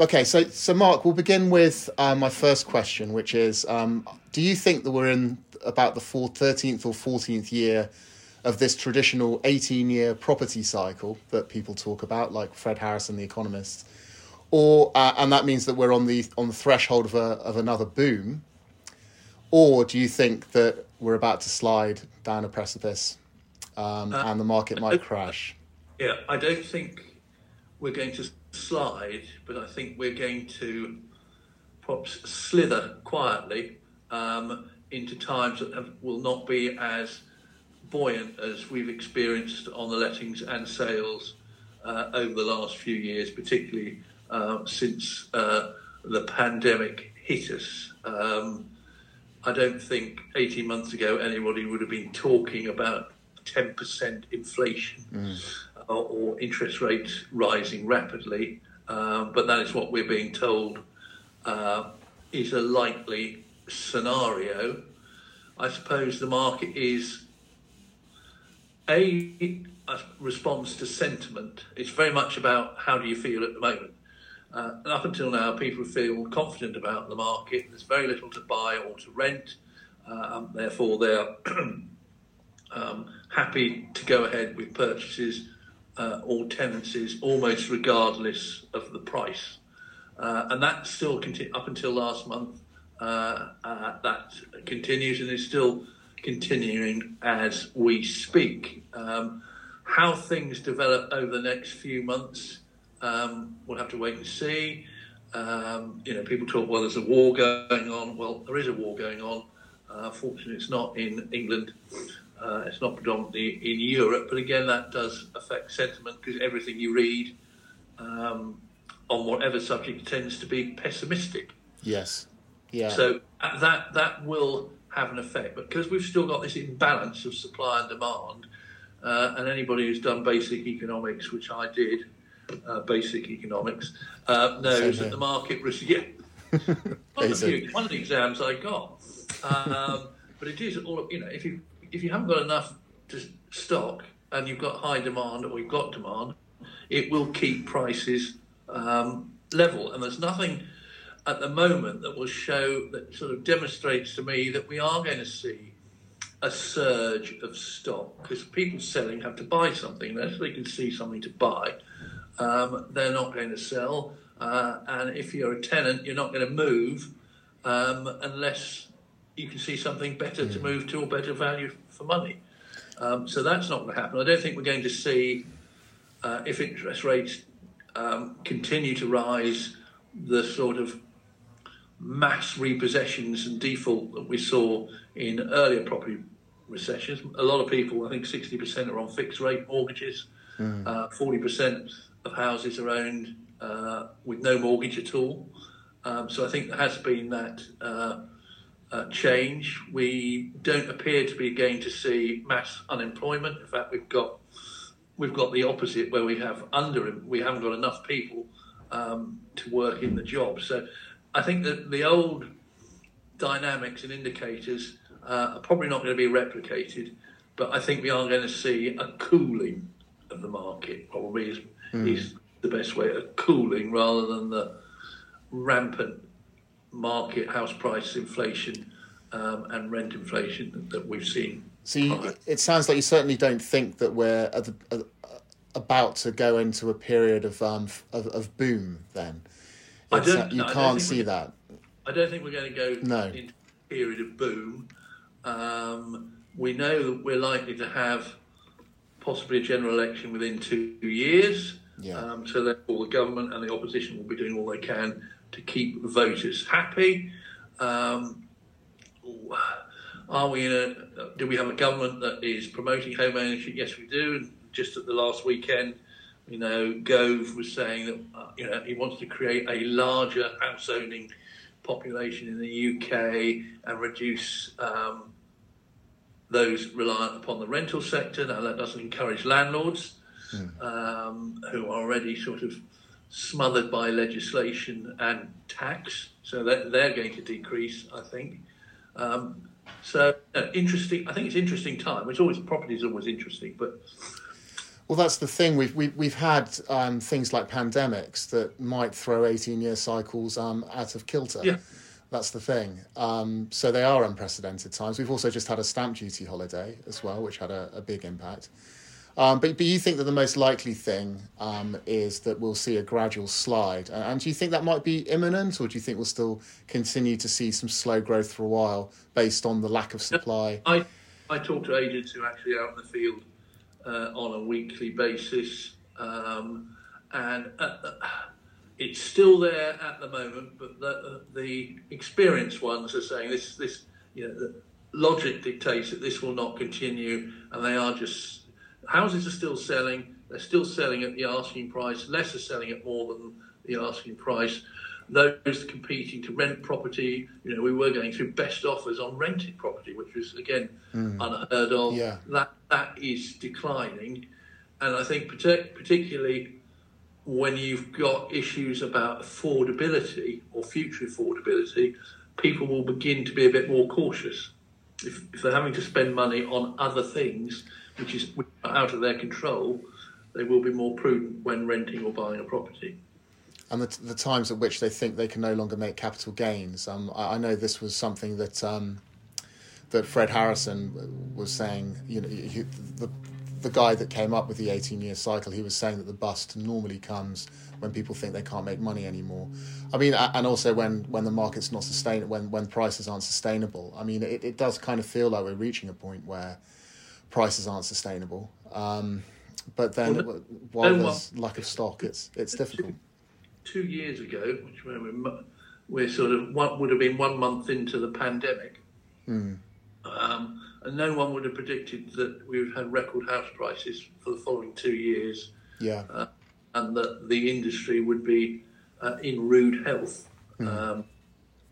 Okay, so Mark, we'll begin with my first question, which is, do you think that we're in about the 13th or 14th year of this traditional 18-year property cycle that people talk about, like Fred Harrison, The Economist, or and that means that we're on the threshold of another boom, or do you think that we're about to slide down a precipice and the market might crash? Yeah, I don't think we're going to slide, but I think we're going to perhaps slither quietly into times that will not be as buoyant as we've experienced on the lettings and sales over the last few years, particularly since the pandemic hit us. I don't think 18 months ago anybody would have been talking about 10% inflation or interest rates rising rapidly, but that is what we're being told is a likely scenario. I suppose the market is a response to sentiment. It's very much about how do you feel at the moment. And up until now, people feel confident about the market. There's very little to buy or to rent, therefore they're happy to go ahead with purchases or tenancies almost regardless of the price. And that still continues up until last month. That continues and is still continuing as we speak. How things develop over the next few months, we'll have to wait and see. People talk, well, there's a war going on. Well, there is a war going on. Fortunately, it's not in England. It's not predominantly in Europe, but again, that does affect sentiment because everything you read on whatever subject tends to be pessimistic. Yes. Yeah. So that will have an effect, but because we've still got this imbalance of supply and demand, and anybody who's done basic economics, which I did, knows that the market was one of the exams I got. But it is all if you haven't got enough to stock and you've got high demand or you've got demand, it will keep prices level. And there's nothing at the moment that will show, that sort of demonstrates to me that we are going to see a surge of stock because people selling have to buy something. Unless they can see something to buy, they're not going to sell. And if you're a tenant, you're not going to move unless you can see something better to move to or better value for money. So that's not going to happen. I don't think we're going to see, if interest rates continue to rise, the sort of mass repossessions and default that we saw in earlier property recessions. A lot of people, I think 60% are on fixed rate mortgages, 40% of houses are owned with no mortgage at all. So I think there has been that change. We don't appear to be going to see mass unemployment. In fact, we've got the opposite, where we haven't got enough people to work in the job. So I think that the old dynamics and indicators are probably not going to be replicated, but I think we are going to see a cooling of the market. Probably is the best way, a cooling rather than the rampant market house price inflation and rent inflation that we've seen. So it sounds like you certainly don't think that we're about to go into a period of boom then. I don't think we're going to into a period of boom. We know that we're likely to have possibly a general election within 2 years. Yeah. So therefore the government and the opposition will be doing all they can to keep voters happy. Do we have a government that is promoting home ownership? Yes, we do. And just at the last weekend, Gove was saying that he wants to create a larger house owning population in the UK and reduce those reliant upon the rental sector. Now that doesn't encourage landlords who are already sort of smothered by legislation and tax, so that they're going to decrease, I think. Interesting. I think it's interesting time. Property is always interesting, but Well, that's the thing. We've had things like pandemics that might throw 18-year cycles out of kilter. Yeah. That's the thing. So they are unprecedented times. We've also just had a stamp duty holiday as well, which had a big impact. But you think that the most likely thing is that we'll see a gradual slide. And do you think that might be imminent, or do you think we'll still continue to see some slow growth for a while based on the lack of supply? I talk to agents who are actually out in the field on a weekly basis. It's still there at the moment, but the experienced ones are saying this. You know, the logic dictates that this will not continue, and they are just... Houses are still selling. They're still selling at the asking price. Less are selling at more than the asking price. Those competing to rent property, you know, we were going through best offers on rented property, which was, again, unheard of. Yeah. That is declining. And I think particularly when you've got issues about affordability or future affordability, people will begin to be a bit more cautious. If they're having to spend money on other things, which is out of their control, they will be more prudent when renting or buying a property. And the times at which they think they can no longer make capital gains. I know this was something that that Fred Harrison was saying. You know, the guy that came up with the 18-year cycle, he was saying that the bust normally comes when people think they can't make money anymore. I mean, and also when the market's not sustainable, when prices aren't sustainable. I mean, it does kind of feel like we're reaching a point where prices aren't sustainable. But then, while there's lack of stock, it's difficult. 2 years ago, which we're sort of what would have been 1 month into the pandemic, and no one would have predicted that we would have record house prices for the following 2 years. Yeah, and that the industry would be in rude health, and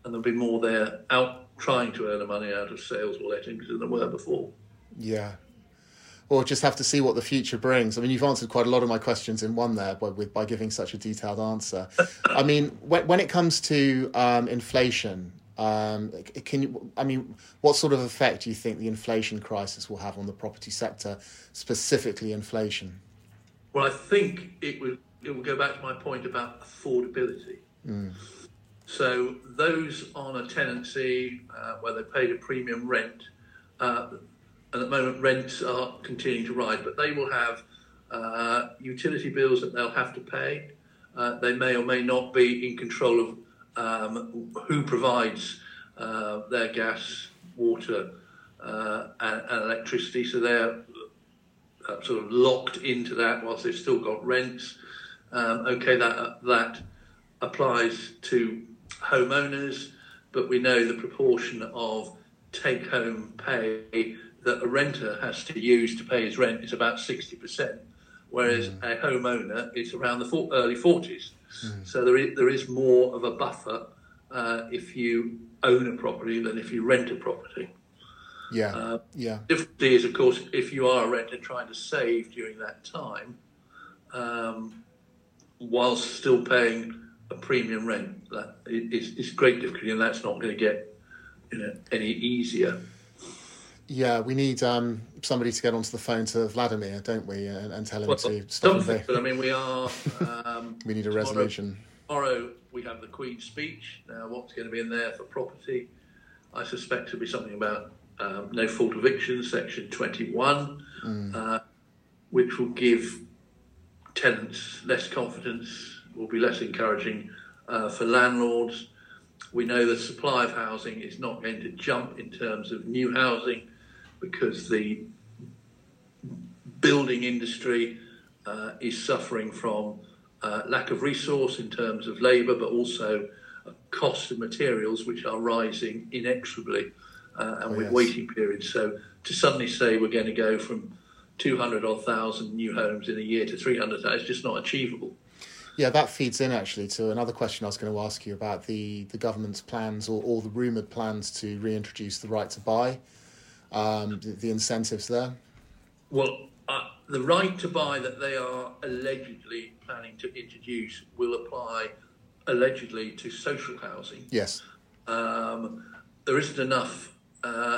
there'll be more there out trying to earn the money out of sales or lettings than there were before. Yeah. Or just have to see what the future brings. I mean, you've answered quite a lot of my questions in one there by giving such a detailed answer. I mean, when it comes to inflation, what sort of effect do you think the inflation crisis will have on the property sector, specifically inflation? Well, I think it will go back to my point about affordability. Mm. So those on a tenancy where they paid a premium rent, and at the moment, rents are continuing to rise, but they will have utility bills that they'll have to pay. They may or may not be in control of who provides their gas, water, and electricity. So they're sort of locked into that whilst they've still got rents. That applies to homeowners, but we know the proportion of take-home pay that a renter has to use to pay his rent is about 60%, whereas a homeowner is around the early 40s. Mm. So there is more of a buffer if you own a property than if you rent a property. Yeah, yeah. The difference is, of course, if you are a renter trying to save during that time, whilst still paying a premium rent, that is great difficulty, and that's not going to get any easier. Yeah, we need somebody to get onto the phone to Vladimir, don't we, and tell him to stop. But I mean, we are... we need a resolution. Tomorrow we have the Queen's speech. Now, what's going to be in there for property? I suspect it'll be something about no-fault evictions, Section 21, which will give tenants less confidence, will be less encouraging for landlords. We know the supply of housing is not going to jump in terms of new housing, because the building industry is suffering from lack of resource in terms of labour, but also cost of materials which are rising inexorably with waiting periods. So to suddenly say we're going to go from 200,000 new homes in a year to 300,000 is just not achievable. Yeah, that feeds in actually to another question I was going to ask you about the government's plans or the rumoured plans to reintroduce the right to buy, the incentives there. Well, the right to buy that they are allegedly planning to introduce will apply allegedly to social housing. Yes. There isn't enough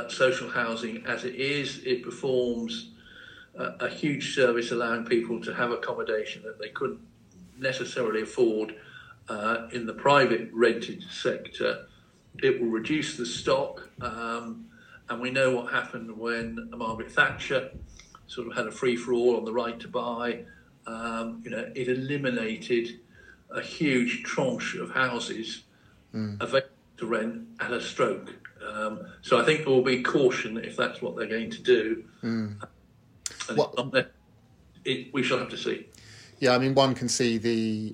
social housing as it is. It performs a huge service allowing people to have accommodation that they couldn't necessarily afford in the private rented sector. It will reduce the stock, and we know what happened when Margaret Thatcher sort of had a free-for-all on the right to buy. It eliminated a huge tranche of houses available to rent at a stroke. So I think there will be caution if that's what they're going to do. We shall have to see. Yeah, I mean, one can see the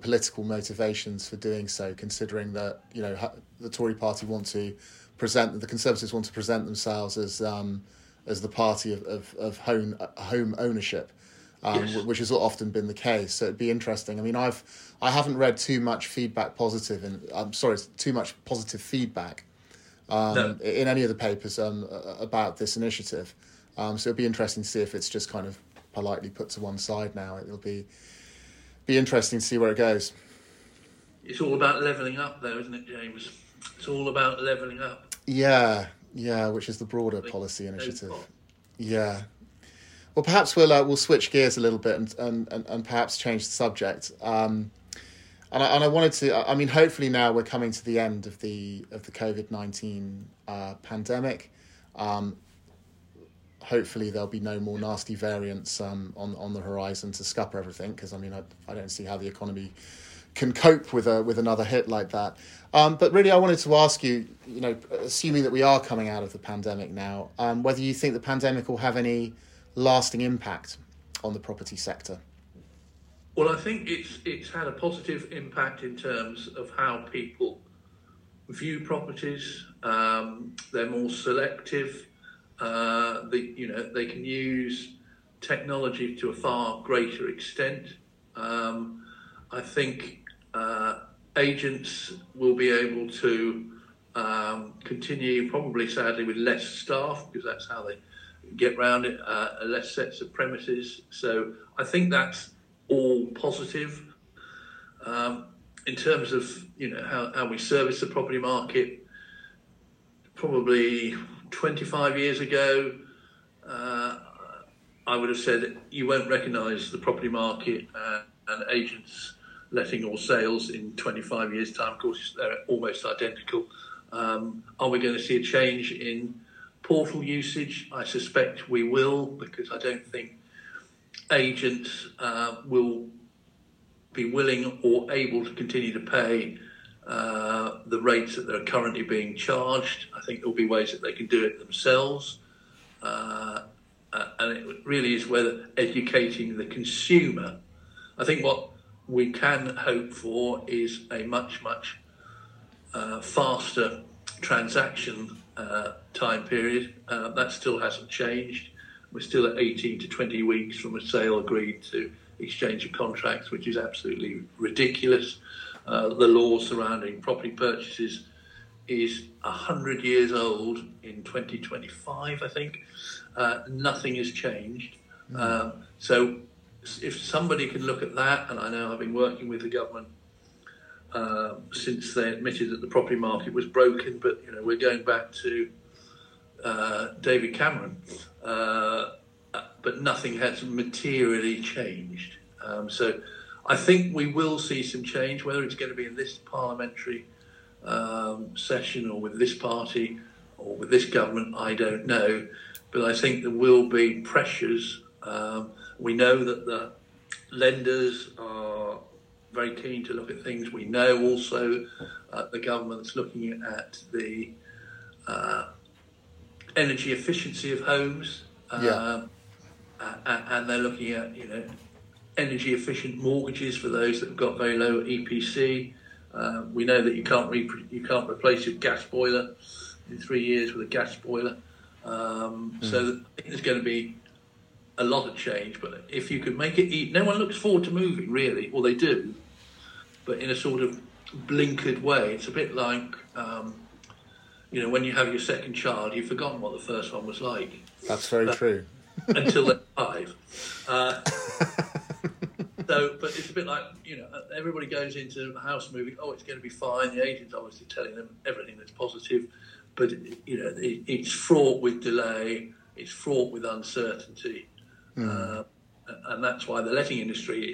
political motivations for doing so, considering that the Tory party want to present, the Conservatives want to present themselves as the party of home ownership, yes, which has often been the case. So it'd be interesting. I mean, I haven't read too much positive feedback in any of the papers about this initiative. So it'd be interesting to see if it's just kind of politely put to one side now. It'll be interesting to see where it goes. It's all about levelling up, though, isn't it, James? It's all about levelling up. Yeah, which is the broader policy initiative. Yeah. Well, perhaps we'll switch gears a little bit and perhaps change the subject. And I wanted to. I mean, hopefully now we're coming to the end of the COVID-19 pandemic. Hopefully there'll be no more nasty variants on the horizon to scupper everything, because I don't see how the economy can cope with another hit like that. But really, I wanted to ask you, assuming that we are coming out of the pandemic now, whether you think the pandemic will have any lasting impact on the property sector. Well, I think it's had a positive impact in terms of how people view properties. They're more selective. They can use technology to a far greater extent. I think agents will be able to continue, probably sadly, with less staff, because that's how they get round it, less sets of premises. So I think that's all positive. In terms of how we service the property market, probably 25 years ago, I would have said you won't recognise the property market and agents letting or sales in 25 years' time. Of course, they're almost identical. Are we going to see a change in portal usage? I suspect we will, because I don't think agents will be willing or able to continue to pay the rates that they're currently being charged. I think there'll be ways that they can do it themselves. And it really is whether educating the consumer. I think what we can hope for is a much, much faster transaction time period. That still hasn't changed. We're still at 18 to 20 weeks from a sale agreed to exchange of contracts, which is absolutely ridiculous. The law surrounding property purchases is 100 years old in 2025, I think. Nothing has changed. So if somebody can look at that, and I know I've been working with the government since they admitted that the property market was broken, but we're going back to David Cameron, but nothing has materially changed. So I think we will see some change, whether it's going to be in this parliamentary session or with this party or with this government, I don't know. But I think there will be pressures. We know that the lenders are very keen to look at things. We know also the government's looking at the energy efficiency of homes. And they're looking at, energy efficient mortgages for those that have got very low EPC. We know that you can't replace your gas boiler in 3 years with a gas boiler. So I think there's going to be a lot of change. But if you could make it, no one looks forward to moving really, or they do, but in a sort of blinkered way. It's a bit like when you have your second child, you've forgotten what the first one was like. That's very true. Until they're five. So, but it's a bit like, everybody goes into house moving, oh, it's going to be fine. The agent's obviously telling them everything that's positive, but, it's fraught with delay it's fraught with uncertainty. And that's why the letting industry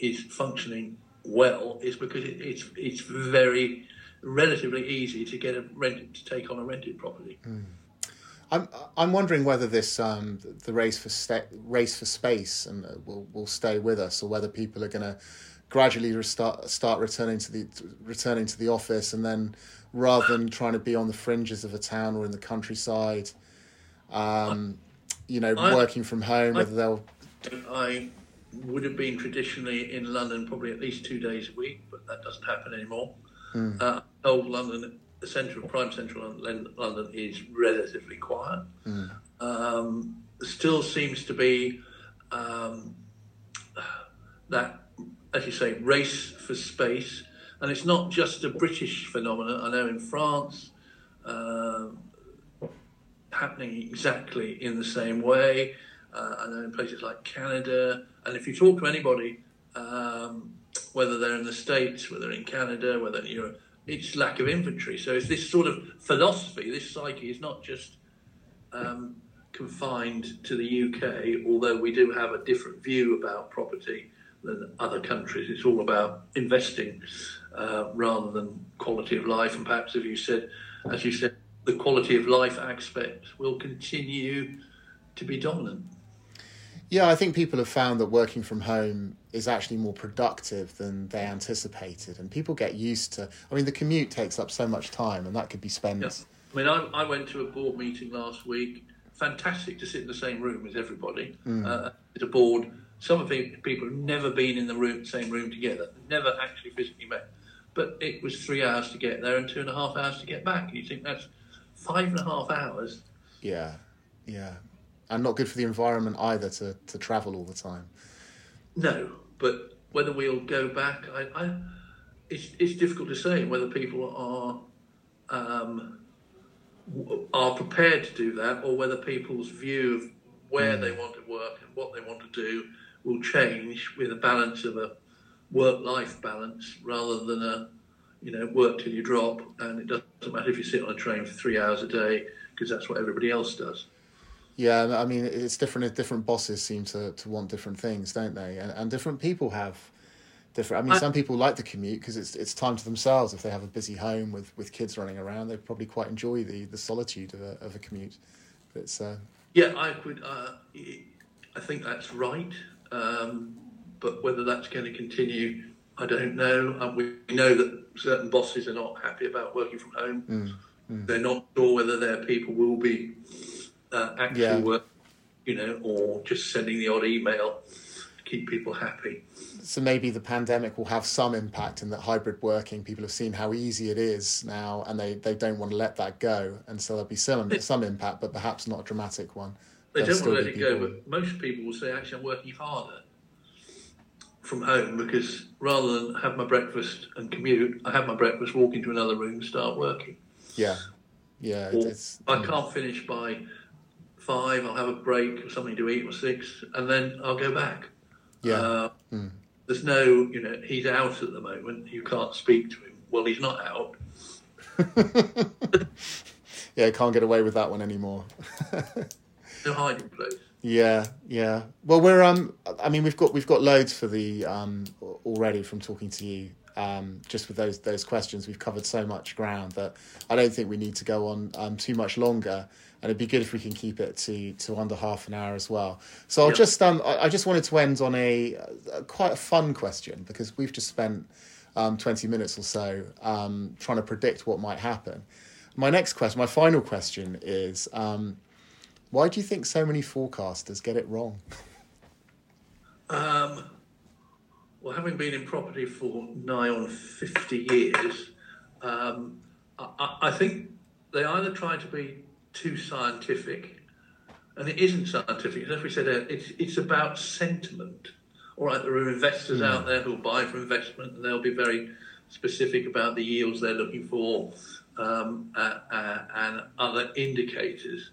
is functioning well, is because it's very relatively easy to get to take on a rented property. I'm wondering whether this the race for space and will stay with us, or whether people are going to gradually start returning to the office, and then rather than trying to be on the fringes of a town or in the countryside, working from home, whether they'll. I would have been traditionally in London probably at least 2 days a week, but that doesn't happen anymore. Old London, the centre of prime central London, is relatively quiet. Still seems to be that, as you say, race for space, and it's not just a British phenomenon. I know in France, happening exactly in the same way. I know in places like Canada, and if you talk to anybody, whether they're in the States, whether in Canada, whether in Europe, it's lack of inventory. So it's this sort of philosophy, this psyche is not just confined to the UK, although we do have a different view about property than other countries. It's all about investing rather than quality of life. And perhaps as you said, the quality of life aspect will continue to be dominant. Yeah, I think people have found that working from home is actually more productive than they anticipated. And people get used to... I mean, the commute takes up so much time, and that could be spent... Yeah. I mean, I went to a board meeting last week. Fantastic to sit in the same room as everybody. At a board. Some of the people have never been in the same room together, never actually physically met. But it was 3 hours to get there and 2.5 hours to get back. You think that's 5.5 hours. Yeah, yeah. And not good for the environment either to travel all the time. No, but whether we'll go back, it's difficult to say whether people are prepared to do that, or whether people's view of where they want to work and what they want to do will change with a balance of a work-life balance rather than a work till you drop, and it doesn't matter if you sit on a train for 3 hours a day because that's what everybody else does. Yeah, I mean, it's different. Different bosses seem to want different things, don't they? And different people have different... I mean, some people like the commute because it's time to themselves. If they have a busy home with kids running around, they probably quite enjoy the solitude of a commute. But it's yeah, I think that's right. But whether that's going to continue, I don't know. And we know that certain bosses are not happy about working from home. They're not sure whether their people will be... work, or just sending the odd email to keep people happy. So maybe the pandemic will have some impact in that hybrid working. People have seen how easy it is now, and they don't want to let that go. And so there'll be some impact, but perhaps not a dramatic one. They don't want to let it go, but most people will say, actually, I'm working harder from home because rather than have my breakfast and commute, I have my breakfast, walk into another room and start working. Yeah, yeah. Or I can't finish by... 5, I'll have a break or something to eat, or 6, and then I'll go back. Yeah. There's no, he's out at the moment. You can't speak to him. Well, he's not out. Yeah, can't get away with that one anymore. No hiding place. Yeah, yeah. Well, we're we've got loads for the already from talking to you. Just with those questions, we've covered so much ground that I don't think we need to go on too much longer. And it'd be good if we can keep it to under half an hour as well. So I'll just I just wanted to end on a quite a fun question, because we've just spent 20 minutes or so trying to predict what might happen. My next question, my final question is, why do you think so many forecasters get it wrong? Well, having been in property for nigh on 50 years, I think they either try to be too scientific, and it isn't scientific. As we said, it's about sentiment. All right, there are investors out there who'll buy for investment, and they'll be very specific about the yields they're looking for and other indicators.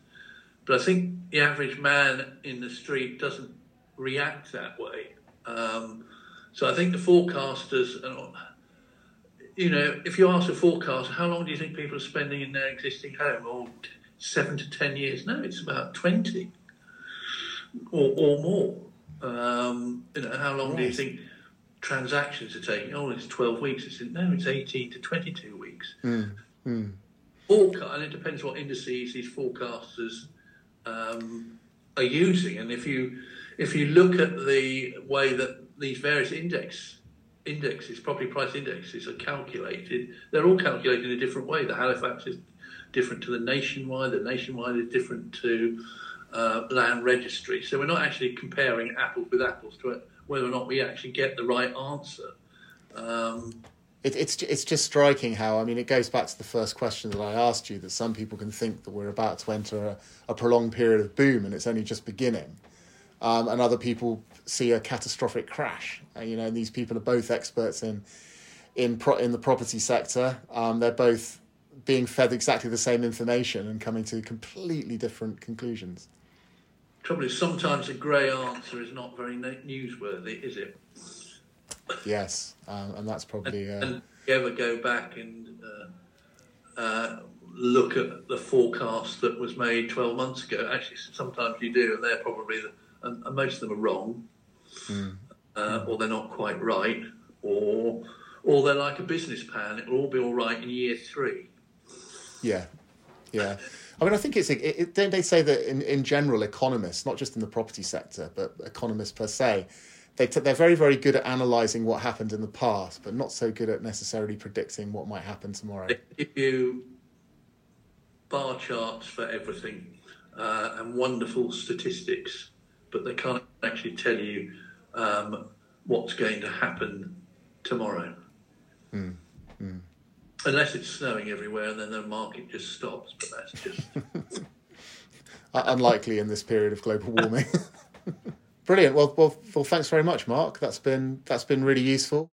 But I think the average man in the street doesn't react that way. So I think the forecasters, if you ask a forecaster, how long do you think people are spending in their existing home, or 7 to 10 years. No, it's about 20 or more. You know, how long do you think transactions are taking? Oh, it's 12 weeks. It's, no, it's 18 to 22 weeks. And it depends what indices these forecasters are using. And if you look at the way that these various indexes, property price indexes, are calculated, they're all calculated in a different way. The Halifax is different to the Nationwide. The Nationwide is different to Land Registry. So we're not actually comparing apples with apples to whether or not we actually get the right answer. It's just striking how, I mean, it goes back to the first question that I asked you, that some people can think that we're about to enter a prolonged period of boom and it's only just beginning. And other people see a catastrophic crash. You know, and these people are both experts in the property sector. They're both being fed exactly the same information and coming to completely different conclusions. Trouble is, sometimes a grey answer is not very newsworthy, is it? Yes, and that's probably... And if you ever go back and look at the forecast that was made 12 months ago, actually sometimes you do, and they're probably... And most of them are wrong, or they're not quite right, or they're like a business plan. It will all be all right in year three. Yeah. I mean, I think it's don't they say that in general, economists, not just in the property sector, but economists per se, they're very, very good at analysing what happened in the past, but not so good at necessarily predicting what might happen tomorrow. They give you bar charts for everything and wonderful statistics, but they can't actually tell you what's going to happen tomorrow. Unless it's snowing everywhere and then the market just stops, but that's just... Unlikely in this period of global warming. Brilliant. Well, thanks very much, Mark. That's been really useful.